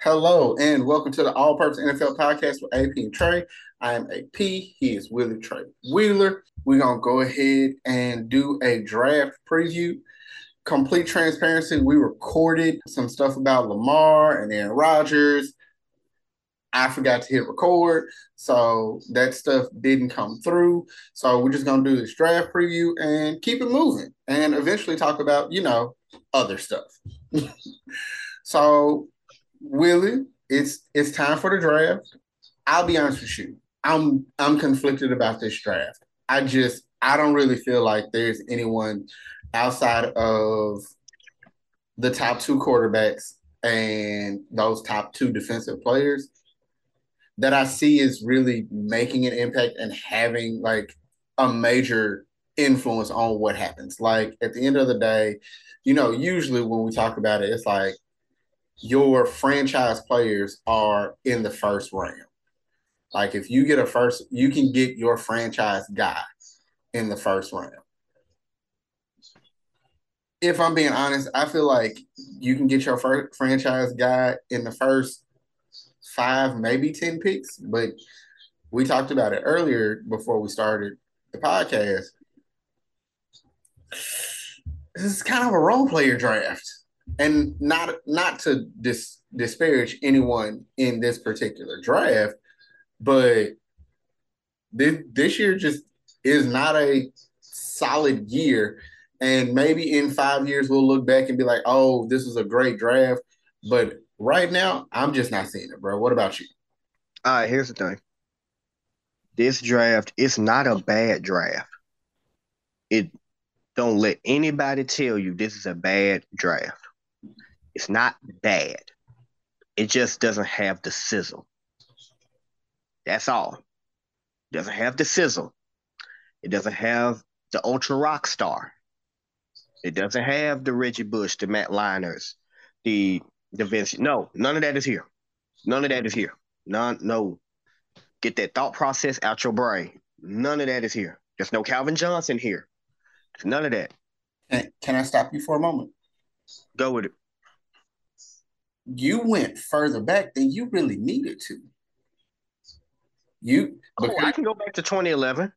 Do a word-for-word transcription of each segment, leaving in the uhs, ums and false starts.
Hello and welcome to the All-Purpose N F L Podcast with A P and Trey. I am A P. He is Willie Trey Wheeler. We're going to go ahead and do a draft preview. Complete transparency, we recorded some stuff about Lamar and Aaron Rodgers. I forgot to hit record, so that stuff didn't come through. So we're just going to do this draft preview and keep it moving and eventually talk about, you know, other stuff. So... Willie, it's it's time for the draft. I'll be honest with you. I'm I'm conflicted about this draft. I just I don't really feel like there's anyone outside of the top two quarterbacks and those top two defensive players that I see is really making an impact and having like a major influence on what happens. Like at the end of the day, you know, usually when we talk about it, it's like your franchise players are in the first round. Like if you get a first, you can get your franchise guy in the first round. If I'm being honest, I feel like you can get your first franchise guy in the first five, maybe ten picks. But we talked about it earlier before we started the podcast. This is kind of a role player draft. And not not to dis, disparage anyone in this particular draft, but this, this year just is not a solid year. And maybe in five years, we'll look back and be like, oh, this was a great draft. But right now, I'm just not seeing it, bro. What about you? All right, here's the thing. This draft is not a bad draft. It don't let anybody tell you this is a bad draft. It's not bad. It just doesn't have the sizzle. That's all. It doesn't have the sizzle. It doesn't have the ultra rock star. It doesn't have the Reggie Bush, the Matt Liners, the the Vince. No, none of that is here. None of that is here. None, no. Get that thought process out your brain. None of that is here. There's no Calvin Johnson here. There's none of that. Can, can I stop you for a moment? Go with it. You went further back than you really needed to. You, oh, I can go back to twenty eleven.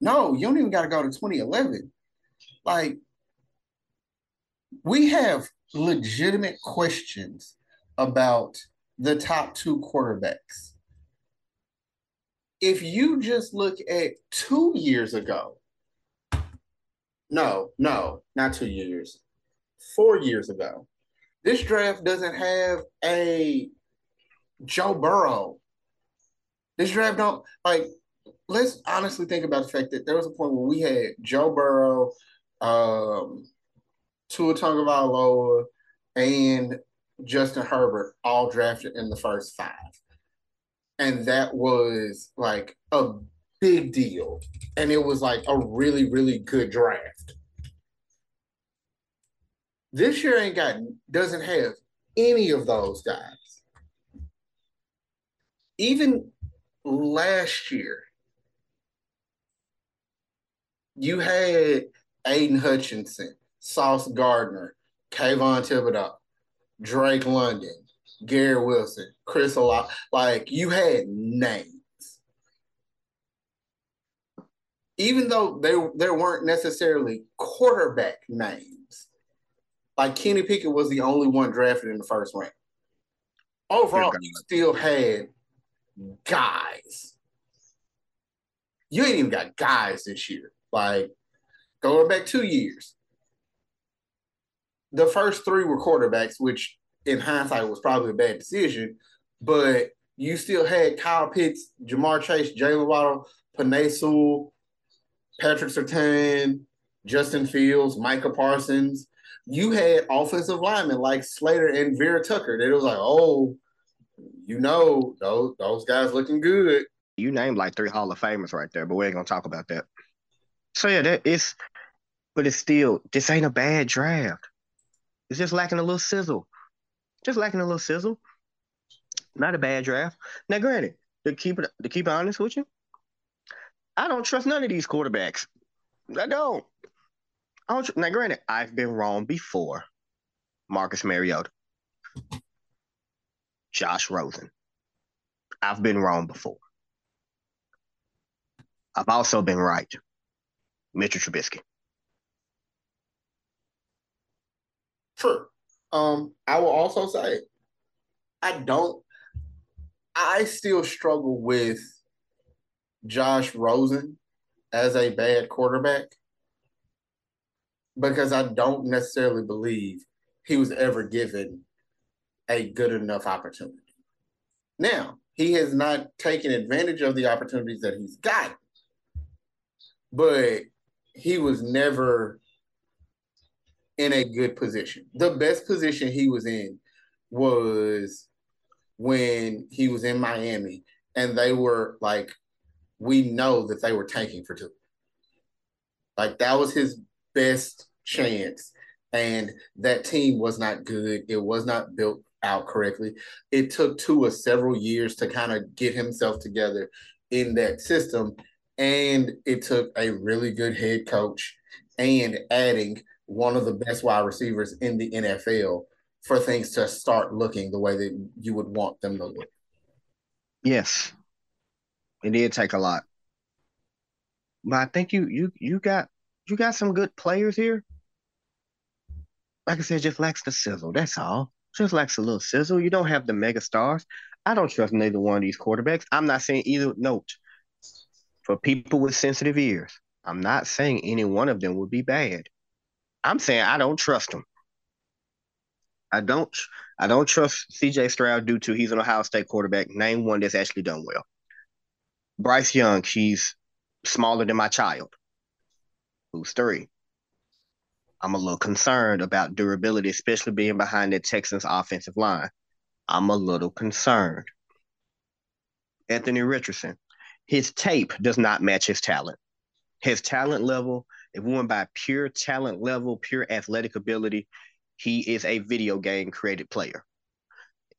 No, you don't even got to go to twenty eleven. Like, we have legitimate questions about the top two quarterbacks. If you just look at two years ago, no, no, not two years, four years ago, this draft doesn't have a Joe Burrow. This draft don't, like, let's honestly think about the fact that there was a point where we had Joe Burrow, um, Tua Tagovailoa, and Justin Herbert all drafted in the first five. And that was, like, a big deal. And it was, like, a really, really good draft. This year ain't got doesn't have any of those guys. Even last year, you had Aiden Hutchinson, Sauce Gardner, Kayvon Thibodeau, Drake London, Garrett Wilson, Chris Alock. Like, you had names. Even though they there weren't necessarily quarterback names. Like, Kenny Pickett was the only one drafted in the first round. Overall, you still had guys. You ain't even got guys this year. Like, going back two years, the first three were quarterbacks, which in hindsight was probably a bad decision, but you still had Kyle Pitts, Jamar Chase, Jalen Waddle, Penei Sewell, Patrick Surtain, Justin Fields, Micah Parsons. You had offensive linemen like Slater and Vera Tucker. That it was like, oh, you know, those those guys looking good. You named like three Hall of Famers right there, but we ain't gonna talk about that. So yeah, that is, but it's still this ain't a bad draft. It's just lacking a little sizzle. Just lacking a little sizzle. Not a bad draft. Now, granted, to keep it to keep it honest with you, I don't trust none of these quarterbacks. I don't. Now, granted, I've been wrong before. Marcus Mariota. Josh Rosen. I've been wrong before. I've also been right. Mitchell Trubisky. True. Um, I will also say, I don't, I still struggle with Josh Rosen as a bad quarterback because I don't necessarily believe he was ever given a good enough opportunity. Now, he has not taken advantage of the opportunities that he's got, but he was never in a good position. The best position he was in was when he was in Miami and they were like, we know that they were tanking for two. Like, that was his best chance. And that team was not good. It was not built out correctly. It took Tua several years to kind of get himself together in that system. And it took a really good head coach and adding one of the best wide receivers in the N F L for things to start looking the way that you would want them to look. Yes. It did take a lot. But I think you you you got you got some good players here. Like I said, just lacks the sizzle. That's all. Just lacks a little sizzle. You don't have the mega stars. I don't trust neither one of these quarterbacks. I'm not saying either. Note, for people with sensitive ears, I'm not saying any one of them would be bad. I'm saying I don't trust them. I don't I don't trust C J Stroud due to he's an Ohio State quarterback. Name one that's actually done well. Bryce Young, she's smaller than my child, who's three. I'm a little concerned about durability, especially being behind the Texans offensive line. I'm a little concerned. Anthony Richardson, his tape does not match his talent. His talent level, if we went by pure talent level, pure athletic ability, he is a video game created player.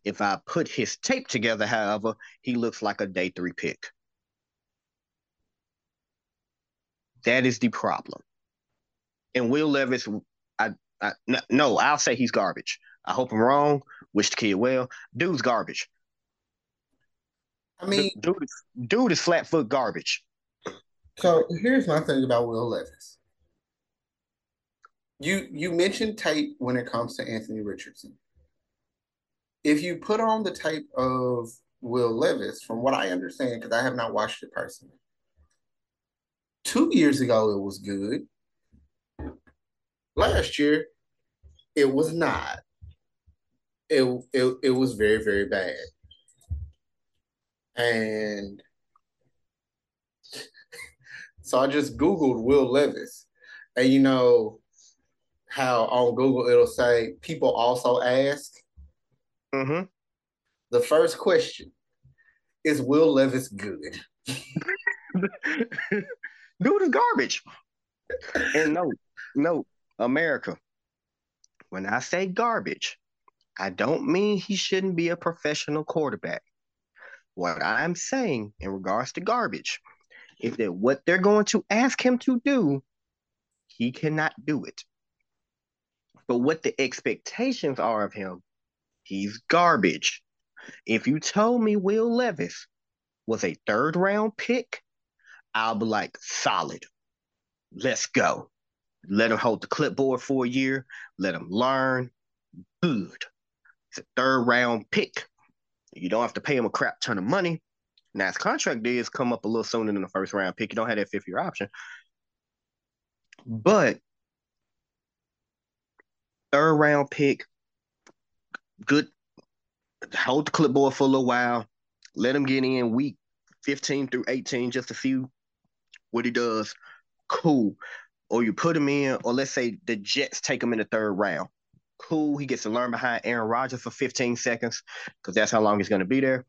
If I put his tape together, however, he looks like a day three pick. That is the problem. And Will Levis, I, I no, I'll say he's garbage. I hope I'm wrong. Wish the kid well. Dude's garbage. I mean, dude, dude is flat foot garbage. So here's my thing about Will Levis. You you mentioned tape when it comes to Anthony Richardson. If you put on the tape of Will Levis, from what I understand, because I have not watched it personally, two years ago it was good. Last year, it was not. It, it, it was very, very bad. And so I just Googled Will Levis. And you know how on Google it'll say, people also ask? Mm-hmm. The first question, is Will Levis good? Dude is garbage. And no, no. America, when I say garbage, I don't mean he shouldn't be a professional quarterback. What I'm saying in regards to garbage is that what they're going to ask him to do, he cannot do it. But what the expectations are of him, he's garbage. If you told me Will Levis was a third-round pick, I'll be like, solid. Let's go. Let him hold the clipboard for a year. Let him learn. Good. It's a third-round pick. You don't have to pay him a crap ton of money. Now, his contract deals come up a little sooner than the first-round pick. You don't have that fifth-year option. But third-round pick, good. Hold the clipboard for a little while. Let him get in week fifteen through eighteen just to see what he does. Cool. Or you put him in, or let's say the Jets take him in the third round. Cool, he gets to learn behind Aaron Rodgers for fifteen seconds because that's how long he's going to be there.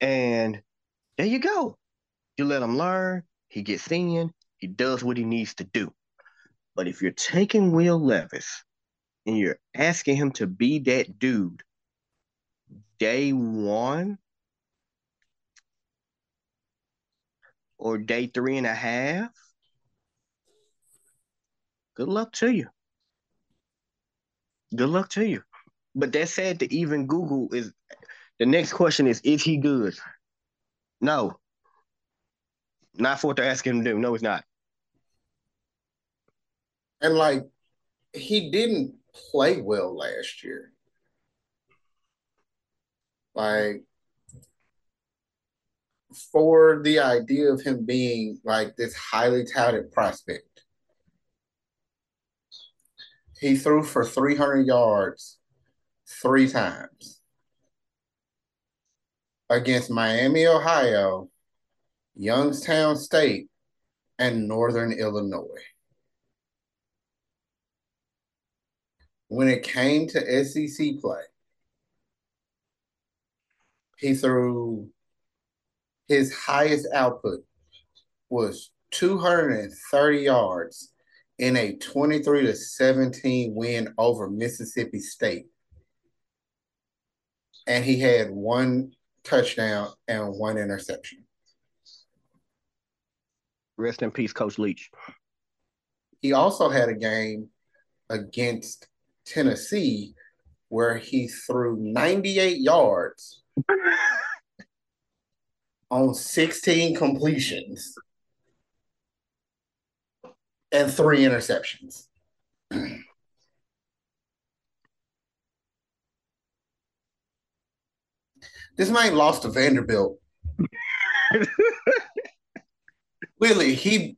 And there you go. You let him learn. He gets in. He does what he needs to do. But if you're taking Will Levis and you're asking him to be that dude day one or day three and a half, good luck to you. Good luck to you. But that said, to even Google is The next question is, is he good? No. Not for what they're asking him to do. No, he's not. And, like, he didn't play well last year. Like, for the idea of him being, like, this highly touted prospect, he threw for three hundred yards three times. Against Miami, Ohio, Youngstown State, and Northern Illinois. When it came to S E C play, he threw, his highest output was two hundred thirty yards in a twenty-three to seventeen win over Mississippi State. And he had one touchdown and one interception. Rest in peace, Coach Leach. He also had a game against Tennessee where he threw ninety-eight yards on sixteen completions and three interceptions. This man lost to Vanderbilt. Willie, he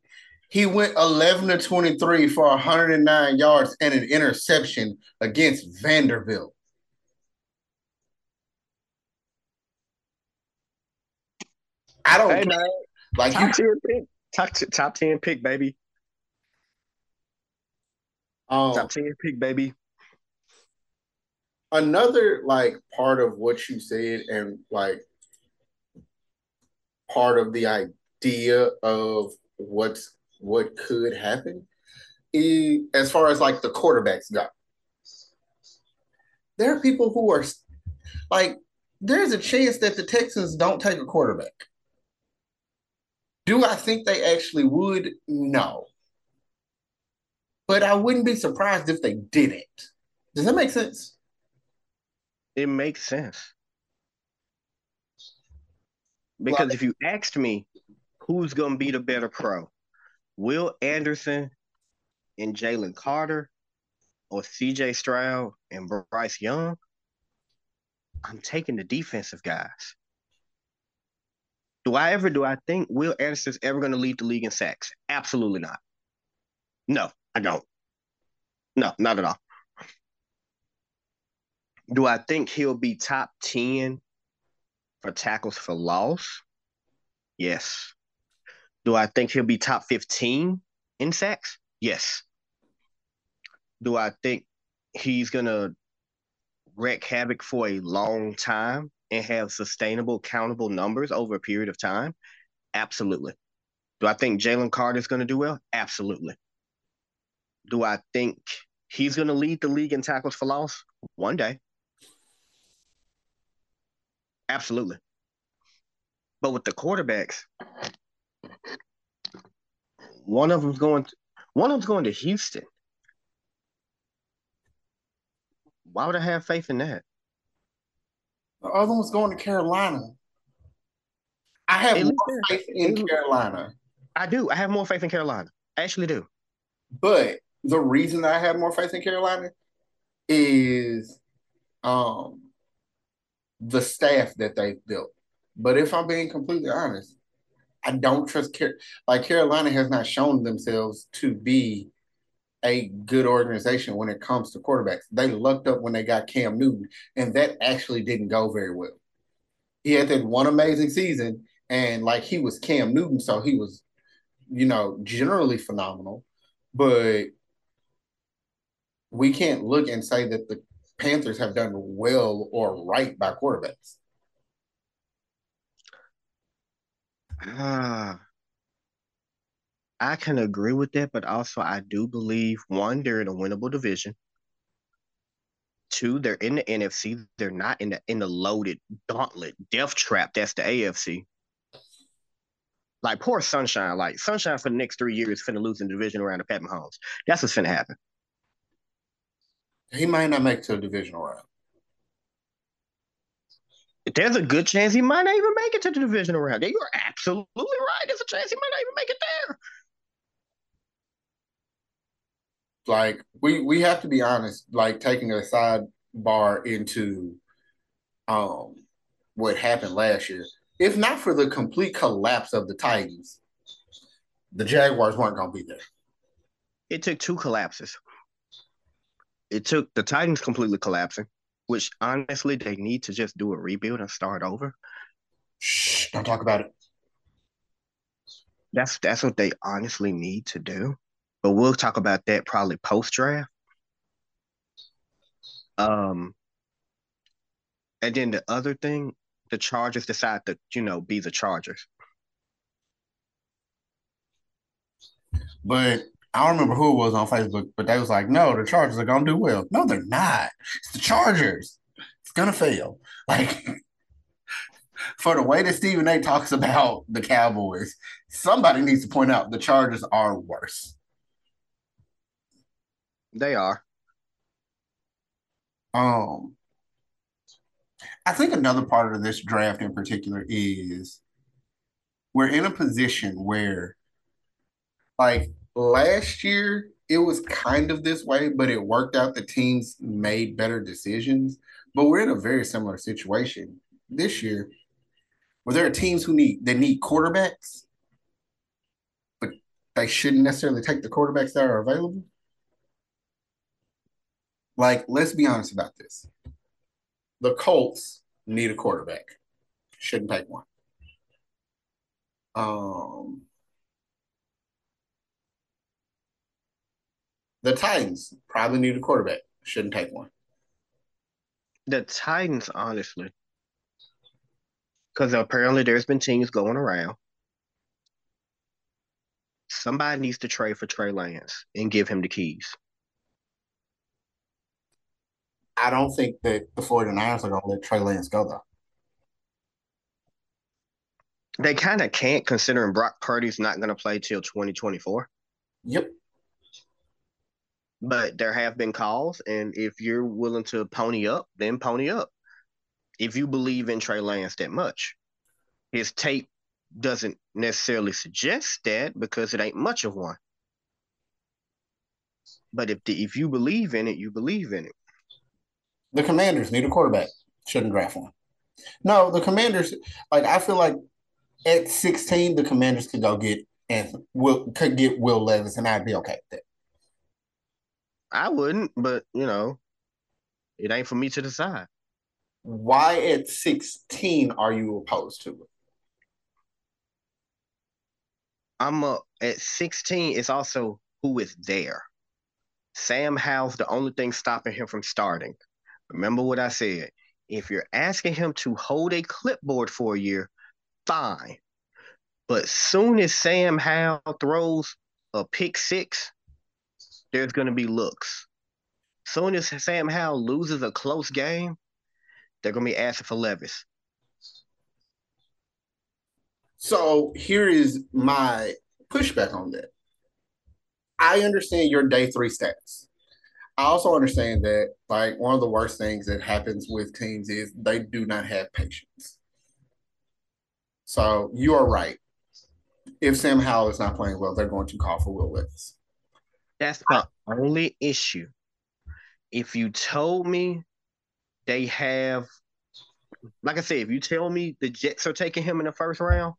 he went eleven to twenty-three for one hundred nine yards and an interception against Vanderbilt. I don't hey, care. Like top, you, tier pick. Top, top ten pick, baby. Um, top ten pick, baby. Another, like, part of what you said and, like, part of the idea of what's what could happen is, as far as, like, the quarterbacks go. There are people who are, like, there's a chance that the Texans don't take a quarterback. Do I think they actually would? No. But I wouldn't be surprised if they didn't. Does that make sense? It makes sense. Because like, if you asked me who's going to be the better pro, Will Anderson and Jalen Carter or C J Stroud and Bryce Young, I'm taking the defensive guys. Do I ever, do I think Will Anderson's ever going to lead the league in sacks? Absolutely not. No, I don't. No, not at all. Do I think he'll be top ten for tackles for loss? Yes. Do I think he'll be top fifteen in sacks? Yes. Do I think he's going to wreak havoc for a long time and have sustainable, countable numbers over a period of time? Absolutely. Do I think Jalen Carter is going to do well? Absolutely. Do I think he's going to lead the league in tackles for loss? One day. Absolutely. But with the quarterbacks, one of them's going to, one of them's going to Houston. Why would I have faith in that? The other one's going to Carolina. I have it more faith in it, Carolina. I do. I have more faith in Carolina. I actually do. But the reason that I have more faith in Carolina is um the staff that they've built. But if I'm being completely honest, I don't trust Car- like Carolina has not shown themselves to be a good organization when it comes to quarterbacks. They lucked up when they got Cam Newton, and that actually didn't go very well. He had that one amazing season, and, like, he was Cam Newton, so he was, you know, generally phenomenal. But we can't look and say that the Panthers have done well or right by quarterbacks. Ah. Uh. I can agree with that, but also I do believe, one, they're in a winnable division. Two, they're in the N F C. They're not in the in the loaded gauntlet death trap. That's the A F C. Like, poor Sunshine. Like, Sunshine for the next three years is finna lose in the division round to Pat Mahomes. That's what's finna happen. He might not make it to the divisional round. There's a good chance he might not even make it to the divisional round. You are absolutely right. There's a chance he might not even make it there. Like, we, we have to be honest, like, taking a sidebar into um what happened last year, if not for the complete collapse of the Titans, the Jaguars weren't going to be there. It took two collapses. It took the Titans completely collapsing, which, honestly, they need to just do a rebuild and start over. Shh, don't talk about it. That's that's what they honestly need to do. But we'll talk about that probably post-draft. Um, and then the other thing, the Chargers decide to, you know, be the Chargers. But I don't remember who it was on Facebook, but they was like, no, the Chargers are going to do well. No, they're not. It's the Chargers. It's going to fail. Like, for the way that Stephen A. talks about the Cowboys, somebody needs to point out the Chargers are worse. They are. Um, I think another part of this draft in particular is we're in a position where, like, last year, it was kind of this way, but it worked out. The teams made better decisions. But we're in a very similar situation this year, where there are teams who need they need quarterbacks, but they shouldn't necessarily take the quarterbacks that are available. Like, let's be honest about this. The Colts need a quarterback. Shouldn't take one. Um... The Titans probably need a quarterback. Shouldn't take one. The Titans, honestly. Because apparently there's been teams going around. Somebody needs to trade for Trey Lance and give him the keys. I don't think that the forty-niners are going to let Trey Lance go, though. They kind of can't, considering Brock Purdy's not going to play till twenty twenty-four. Yep. But there have been calls, and if you're willing to pony up, then pony up. If you believe in Trey Lance that much, his tape doesn't necessarily suggest that because it ain't much of one. But if the, if you believe in it, you believe in it. The Commanders need a quarterback. Shouldn't draft one. No, the Commanders, like, I feel like at sixteen, the Commanders could go get Anthony, Will, could get Will Levis, and I'd be okay with that. I wouldn't, but, you know, it ain't for me to decide. Why at sixteen are you opposed to it? I'm a, at sixteen, it's also who is there. Sam Howell's the only thing stopping him from starting. Remember what I said. If you're asking him to hold a clipboard for a year, fine. But soon as Sam Howell throws a pick six, there's going to be looks. Soon as Sam Howell loses a close game, they're going to be asking for Levis. So here is my pushback on that. I understand your day three stats. I also understand that, like, one of the worst things that happens with teams is they do not have patience. So you are right. If Sam Howell is not playing well, they're going to call for Will Levis. That's the only issue. If you told me they have, like I said, if you tell me the Jets are taking him in the first round,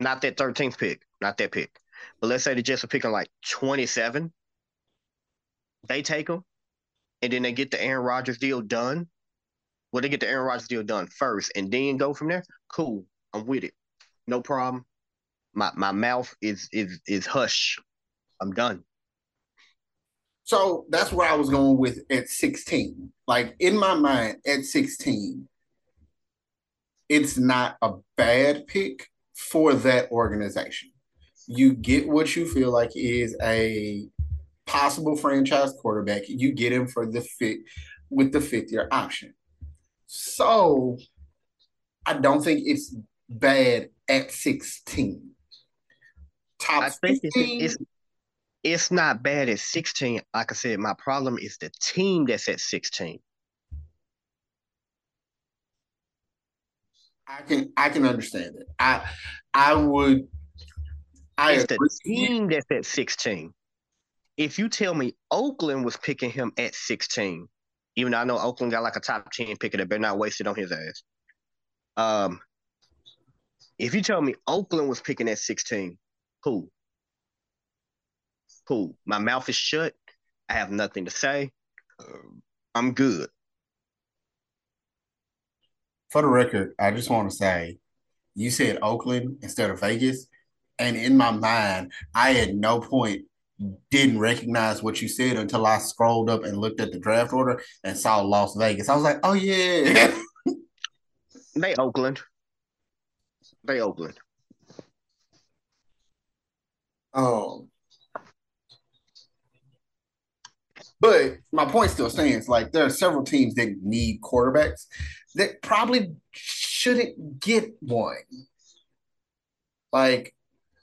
not that thirteenth pick, not that pick, but let's say the Jets are picking like twenty-seven, they take him, and then they get the Aaron Rodgers deal done. Well, they get the Aaron Rodgers deal done first and then go from there. Cool. I'm with it. No problem. My my mouth is is is hush. I'm done. So that's where I was going with at sixteen. Like, in my mind, at sixteen, it's not a bad pick for that organization. You get what you feel like is a possible franchise quarterback. You get him for the fit with the fifth year option. So I don't think it's bad at sixteen. Top I think fifteen, it's, it's- It's not bad at sixteen. Like I said, my problem is the team that's at sixteen. I can I can understand it. I I would. I it's the team that's at sixteen. If you tell me Oakland was picking him at sixteen, even though I know Oakland got like a top ten pick, they better not waste it on his ass. Um, if you tell me Oakland was picking at sixteen, cool. Cool. My mouth is shut. I have nothing to say. Um, I'm good. For the record, I just want to say, you said Oakland instead of Vegas, and in my mind, I at no point didn't recognize what you said until I scrolled up and looked at the draft order and saw Las Vegas. I was like, oh, yeah. They Oakland. They Oakland. Oh. But my point still stands. Like, there are several teams that need quarterbacks that probably shouldn't get one. Like,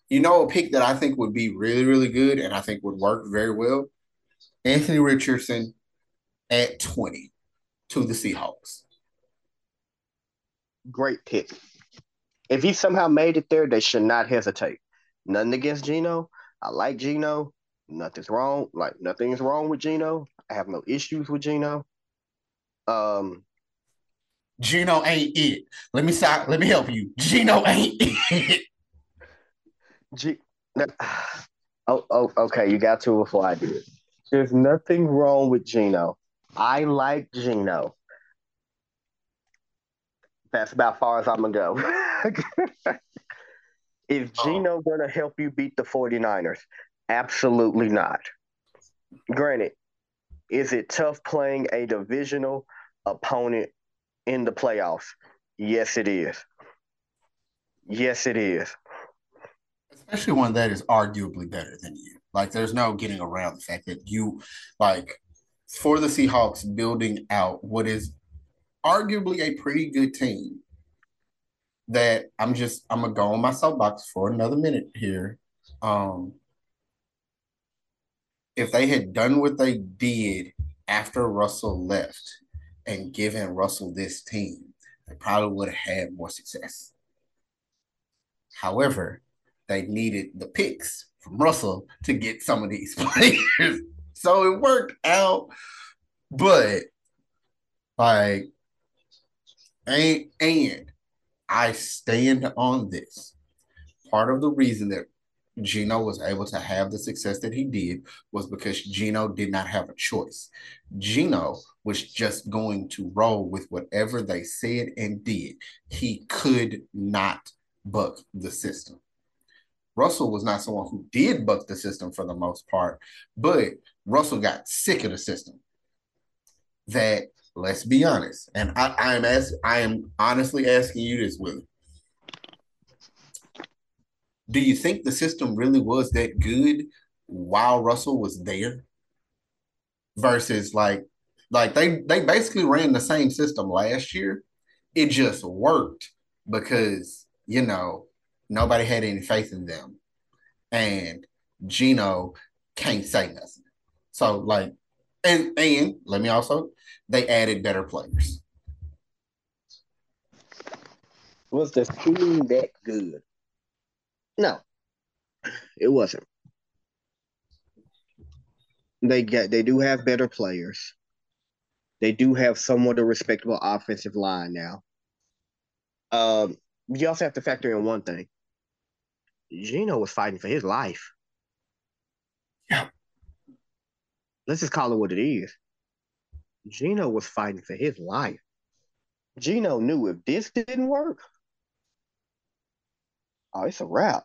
you know, a pick that I think would be really, really good and I think would work very well? Anthony Richardson at twenty to the Seahawks. Great pick. If he somehow made it there, they should not hesitate. Nothing against Geno. I like Geno. Nothing's wrong. Like, nothing is wrong with Geno. I have no issues with Geno. Um, Geno ain't it. Let me stop. Let me help you. Geno ain't it. G- oh, oh, okay. You got to before I did. There's nothing wrong with Geno. I like Geno. That's about as far as I'm going to go. If Geno oh. going to help you beat the 49ers, absolutely not. Granted, is it tough playing a divisional opponent in the playoffs? Yes, it is. Yes, it is. Especially one that is arguably better than you. Like, there's no getting around the fact that you, like, for the Seahawks, building out what is arguably a pretty good team that I'm just, I'm going to go on my soapbox for another minute here. Um, if they had done what they did after Russell left and given Russell this team, they probably would have had more success. However, they needed the picks from Russell to get some of these players. So it worked out. But, like, and, and I stand on this. Part of the reason that Geno was able to have the success that he did was because Geno did not have a choice. Geno was just going to roll with whatever they said and did. He could not buck the system. Russell was not someone who did buck the system for the most part, but Russell got sick of the system. That, let's be honest, and I, I am as I am honestly asking you this, Willie. Do you think the system really was that good while Russell was there? Versus like, like they they basically ran the same system last year. It just worked because, you know, nobody had any faith in them. And Geno can't say nothing. So, like, and and let me also, they added better players. Was the team that good? No, it wasn't. They get they do have better players. They do have somewhat a respectable offensive line now. Um, you also have to factor in one thing. Geno was fighting for his life. Yeah. Let's just call it what it is. Geno was fighting for his life. Geno knew if this didn't work, oh, it's a wrap.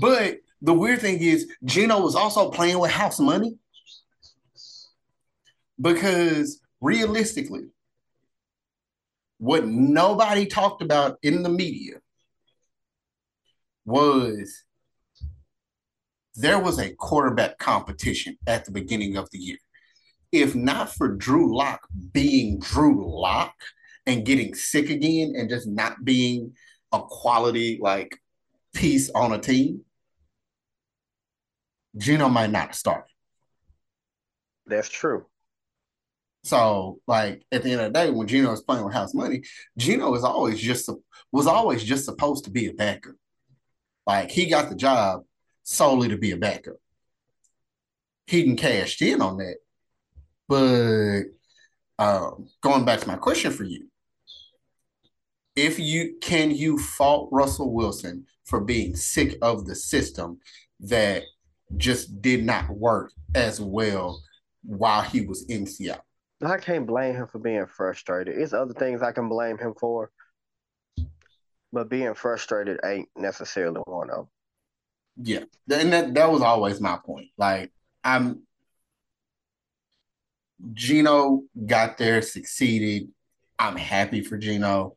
But the weird thing is, Geno was also playing with house money. Because realistically, what nobody talked about in the media was there was a quarterback competition at the beginning of the year. If not for Drew Lock being Drew Lock and getting sick again and just not being a quality, like, piece on a team, Geno might not have started. That's true. So, like, at the end of the day, when Geno is playing with house money, Geno is always just was always just supposed to be a backup. Like, he got the job solely to be a backup. He didn't cash in on that. But um, going back to my question for you, if you can you fault Russell Wilson for being sick of the system that just did not work as well while he was in Seattle? I can't blame him for being frustrated. It's other things I can blame him for, but being frustrated ain't necessarily one of them. Yeah, and that, that was always my point. Like, I'm Geno got there, succeeded. I'm happy for Geno.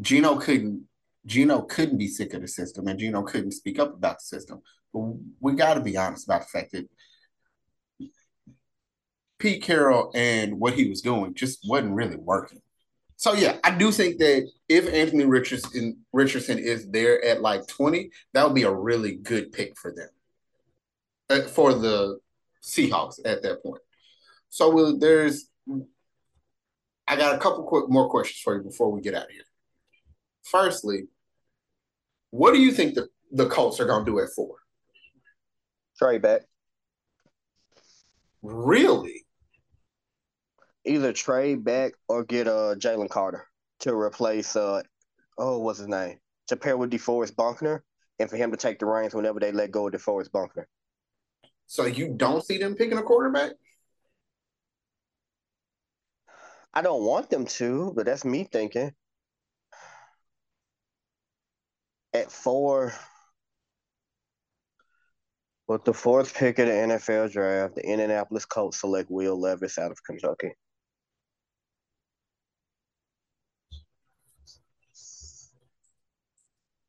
Geno couldn't Geno couldn't be sick of the system, and Geno couldn't speak up about the system. But we got to be honest about the fact that Pete Carroll and what he was doing just wasn't really working. So, yeah, I do think that if Anthony Richardson Richardson is there at like twenty, that would be a really good pick for them, uh, for the Seahawks at that point. So, we'll, there's – I got a couple quick more questions for you before we get out of here. Firstly, what do you think the, the Colts are going to do at four? Trade back. Really? Either trade back or get uh, Jalen Carter to replace, uh, oh, what's his name? To pair with DeForest Buckner, and for him to take the reins whenever they let go of DeForest Buckner. So you don't see them picking a quarterback? I don't want them to, but that's me thinking. At four, with the fourth pick of the N F L draft, the Indianapolis Colts select Will Levis out of Kentucky.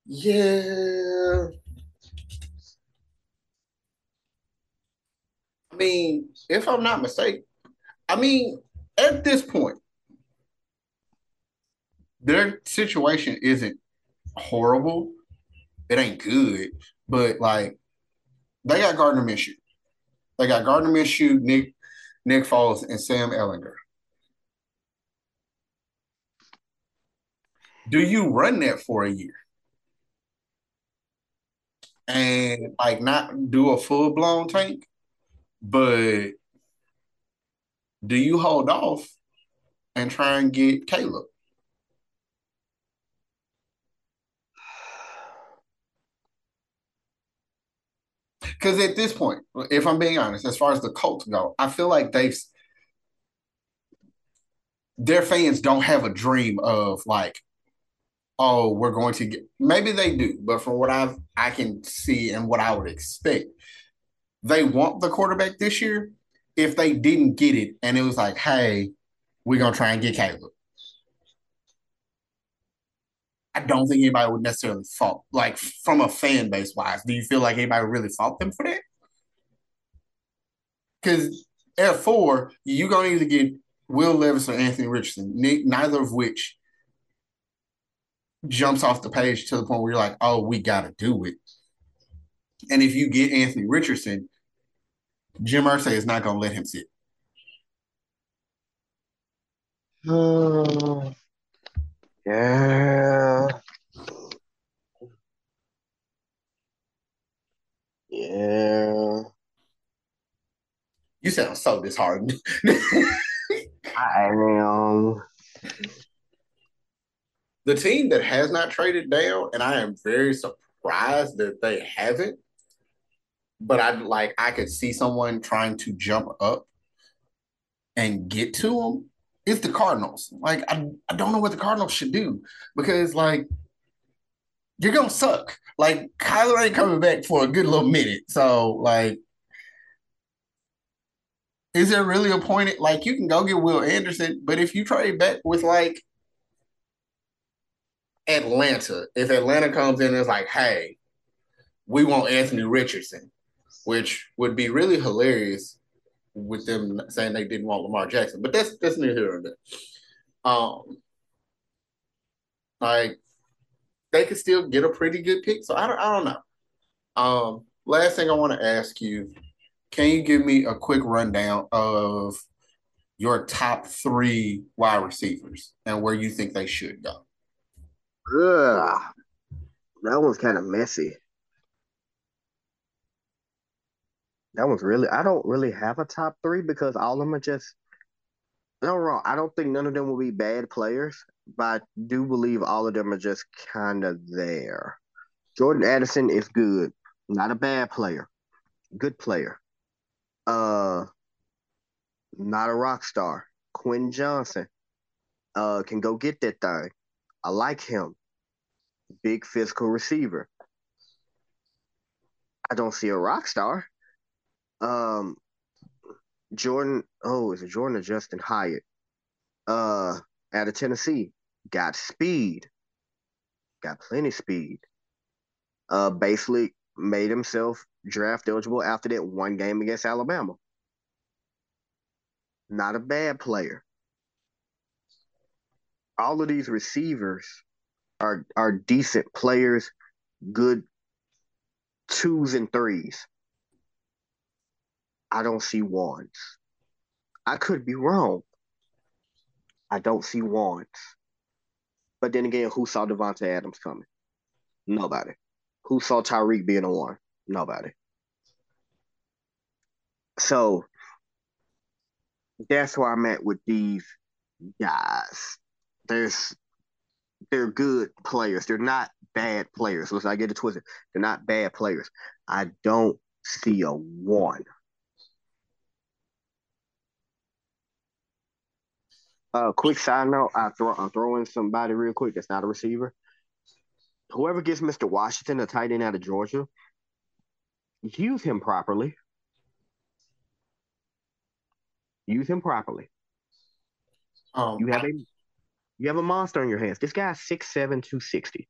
Yeah. I mean, if I'm not mistaken, I mean, at this point, their situation isn't horrible. It ain't good, but like, they got Gardner Minshew. They got Gardner Minshew, Nick Nick Foles, and Sam Ellinger. Do you run that for a year? And, like, not do a full-blown tank, but do you hold off and try and get Caleb? Because at this point, if I'm being honest, as far as the Colts go, I feel like they've their fans don't have a dream of like, oh, we're going to get. Maybe they do, but from what I've I can see and what I would expect, they want the quarterback this year. If they didn't get it, and it was like, hey, we're gonna try and get Caleb, I don't think anybody would necessarily fault, like, from a fan base wise. Do you feel like anybody really fault them for that? Because at four, you're going to either get Will Levis or Anthony Richardson, neither of which jumps off the page to the point where you're like, oh, we got to do it. And if you get Anthony Richardson, Jim Irsay is not going to let him sit. Uh... Yeah. Yeah. You sound so disheartened. I am. The team that has not traded down, and I am very surprised that they haven't, but I like I could see someone trying to jump up and get to them. It's the Cardinals. Like, I, I don't know what the Cardinals should do because, like, you're going to suck. Like, Kyler ain't coming back for a good little minute. So, like, is there really a point? Like, you can go get Will Anderson, but if you trade back with, like, Atlanta, if Atlanta comes in and is like, hey, we want Anthony Richardson, which would be really hilarious with them saying they didn't want Lamar Jackson. But that's that's neither here nor there. Um, like, they could still get a pretty good pick. So I don't, I don't know. Um, last thing I want to ask you can you give me a quick rundown of your top three wide receivers and where you think they should go? Ugh, that one's kind of messy. That one's really – I don't really have a top three because all of them are just – no wrong. I don't think none of them will be bad players, but I do believe all of them are just kind of there. Jordan Addison is good. Not a bad player. Good player. Uh, not a rock star. Quentin Johnson uh, can go get that thing. I like him. Big physical receiver. I don't see a rock star. Um, Jordan, oh, is it Jordan or Justin Hyatt? Uh, out of Tennessee. Got speed. Got plenty of speed. Uh, basically made himself draft eligible after that one game against Alabama. Not a bad player. All of these receivers are are decent players, good twos and threes. I don't see ones. I could be wrong. I don't see ones. But then again, who saw Devonta Adams coming? Nobody. Who saw Tyreek being a one? Nobody. So that's where I'm at with these guys. There's, they're good players. They're not bad players. Let's not get it twisted. They're not bad players. I don't see a one. Uh, quick side note, I throw, I'm throwing somebody real quick that's not a receiver. Whoever gets Mister Washington, a tight end out of Georgia, use him properly. Use him properly. Um, you have a you have a monster on your hands. This guy's six seven, two sixty.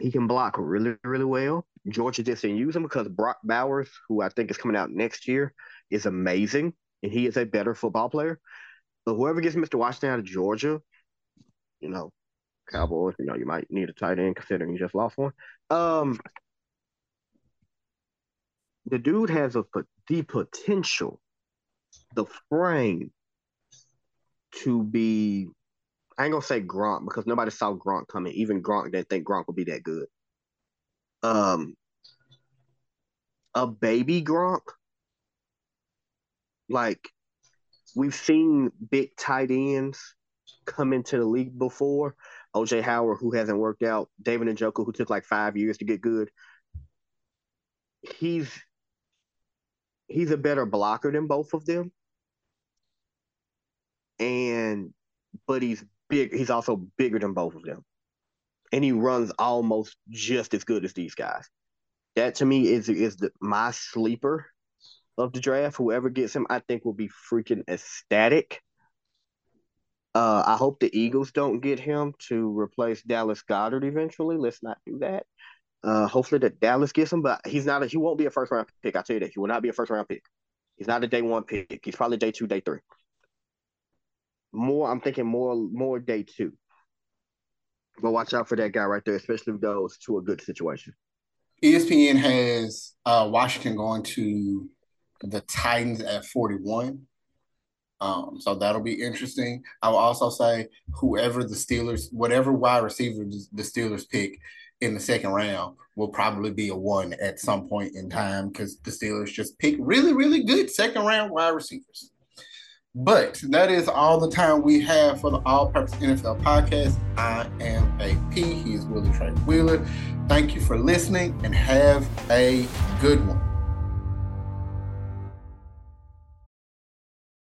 He can block really, really well. Georgia just didn't use him because Brock Bowers, who I think is coming out next year, is amazing, and he is a better football player. But whoever gets Mister Washington out of Georgia, you know, Cowboys, you know, you might need a tight end considering you just lost one. Um, the dude has a, the potential, the frame to be, I ain't going to say Gronk because nobody saw Gronk coming. Even Gronk didn't think Gronk would be that good. Um, a baby Gronk. Like, we've seen big tight ends come into the league before. O J Howard, who hasn't worked out. David Njoku, who took like five years to get good. He's he's a better blocker than both of them. And but he's big. He's also bigger than both of them. And he runs almost just as good as these guys. That to me is is the, my sleeper of the draft. Whoever gets him, I think, will be freaking ecstatic. Uh, I hope the Eagles don't get him to replace Dallas Goedert eventually. Let's not do that. Uh, hopefully that Dallas gets him, but he's not. A, he won't be a first round pick. I tell you that he will not be a first round pick. He's not a day one pick. He's probably day two, day three. More, I'm thinking more, more day two. But watch out for that guy right there, especially if it goes to a good situation. E S P N has uh, Washington going to the Titans at forty-one. Um, so that'll be interesting. I will also say whoever the Steelers, whatever wide receiver the Steelers pick in the second round will probably be a one at some point in time because the Steelers just pick really, really good second round wide receivers. But that is all the time we have for the All-Purpose N F L Podcast. I am A P. He is Willie Trey Wheeler. Thank you for listening and have a good one.